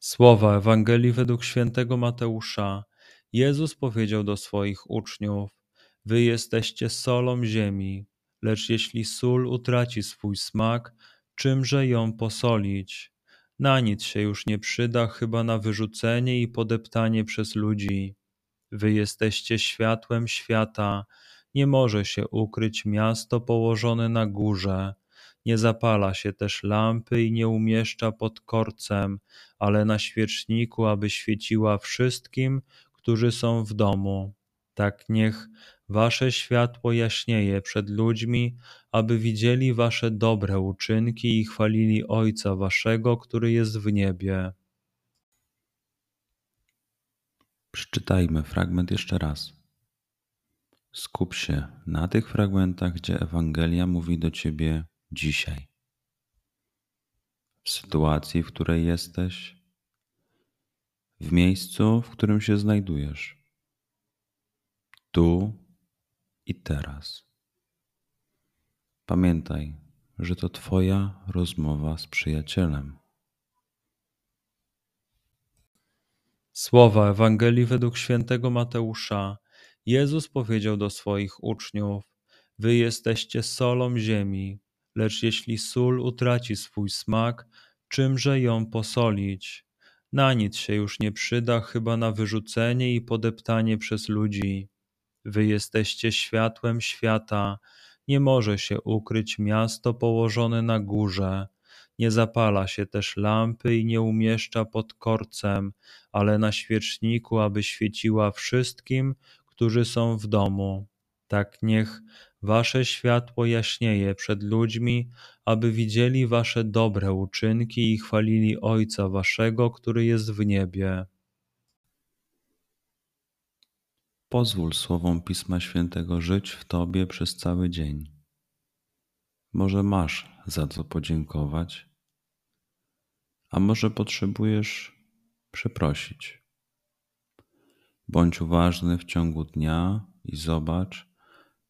Słowa Ewangelii według świętego Mateusza. Jezus powiedział do swoich uczniów: Wy jesteście solą ziemi, lecz jeśli sól utraci swój smak, czymże ją posolić? Na nic się już nie przyda, chyba na wyrzucenie i podeptanie przez ludzi. Wy jesteście światłem świata, nie może się ukryć miasto położone na górze. Nie zapala się też lampy i nie umieszcza pod korcem, ale na świeczniku, aby świeciła wszystkim, którzy są w domu. Tak niech wasze światło jaśnieje przed ludźmi, aby widzieli wasze dobre uczynki i chwalili Ojca waszego, który jest w niebie. Przeczytajmy fragment jeszcze raz. Skup się na tych fragmentach, gdzie Ewangelia mówi do ciebie dzisiaj. W sytuacji, w której jesteś, w miejscu, w którym się znajdujesz. Tu i teraz. Pamiętaj, że to Twoja rozmowa z przyjacielem. Słowa Ewangelii według świętego Mateusza. Jezus powiedział do swoich uczniów: Wy jesteście solą ziemi, lecz jeśli sól utraci swój smak, czymże ją posolić? Na nic się już nie przyda, chyba na wyrzucenie i podeptanie przez ludzi. Wy jesteście światłem świata, nie może się ukryć miasto położone na górze. Nie zapala się też lampy i nie umieszcza pod korcem, ale na świeczniku, aby świeciła wszystkim, którzy są w domu. Tak niech wasze światło jaśnieje przed ludźmi, aby widzieli wasze dobre uczynki i chwalili Ojca waszego, który jest w niebie. Pozwól słowom Pisma Świętego żyć w Tobie przez cały dzień. Może masz za co podziękować, a może potrzebujesz przeprosić. Bądź uważny w ciągu dnia i zobacz,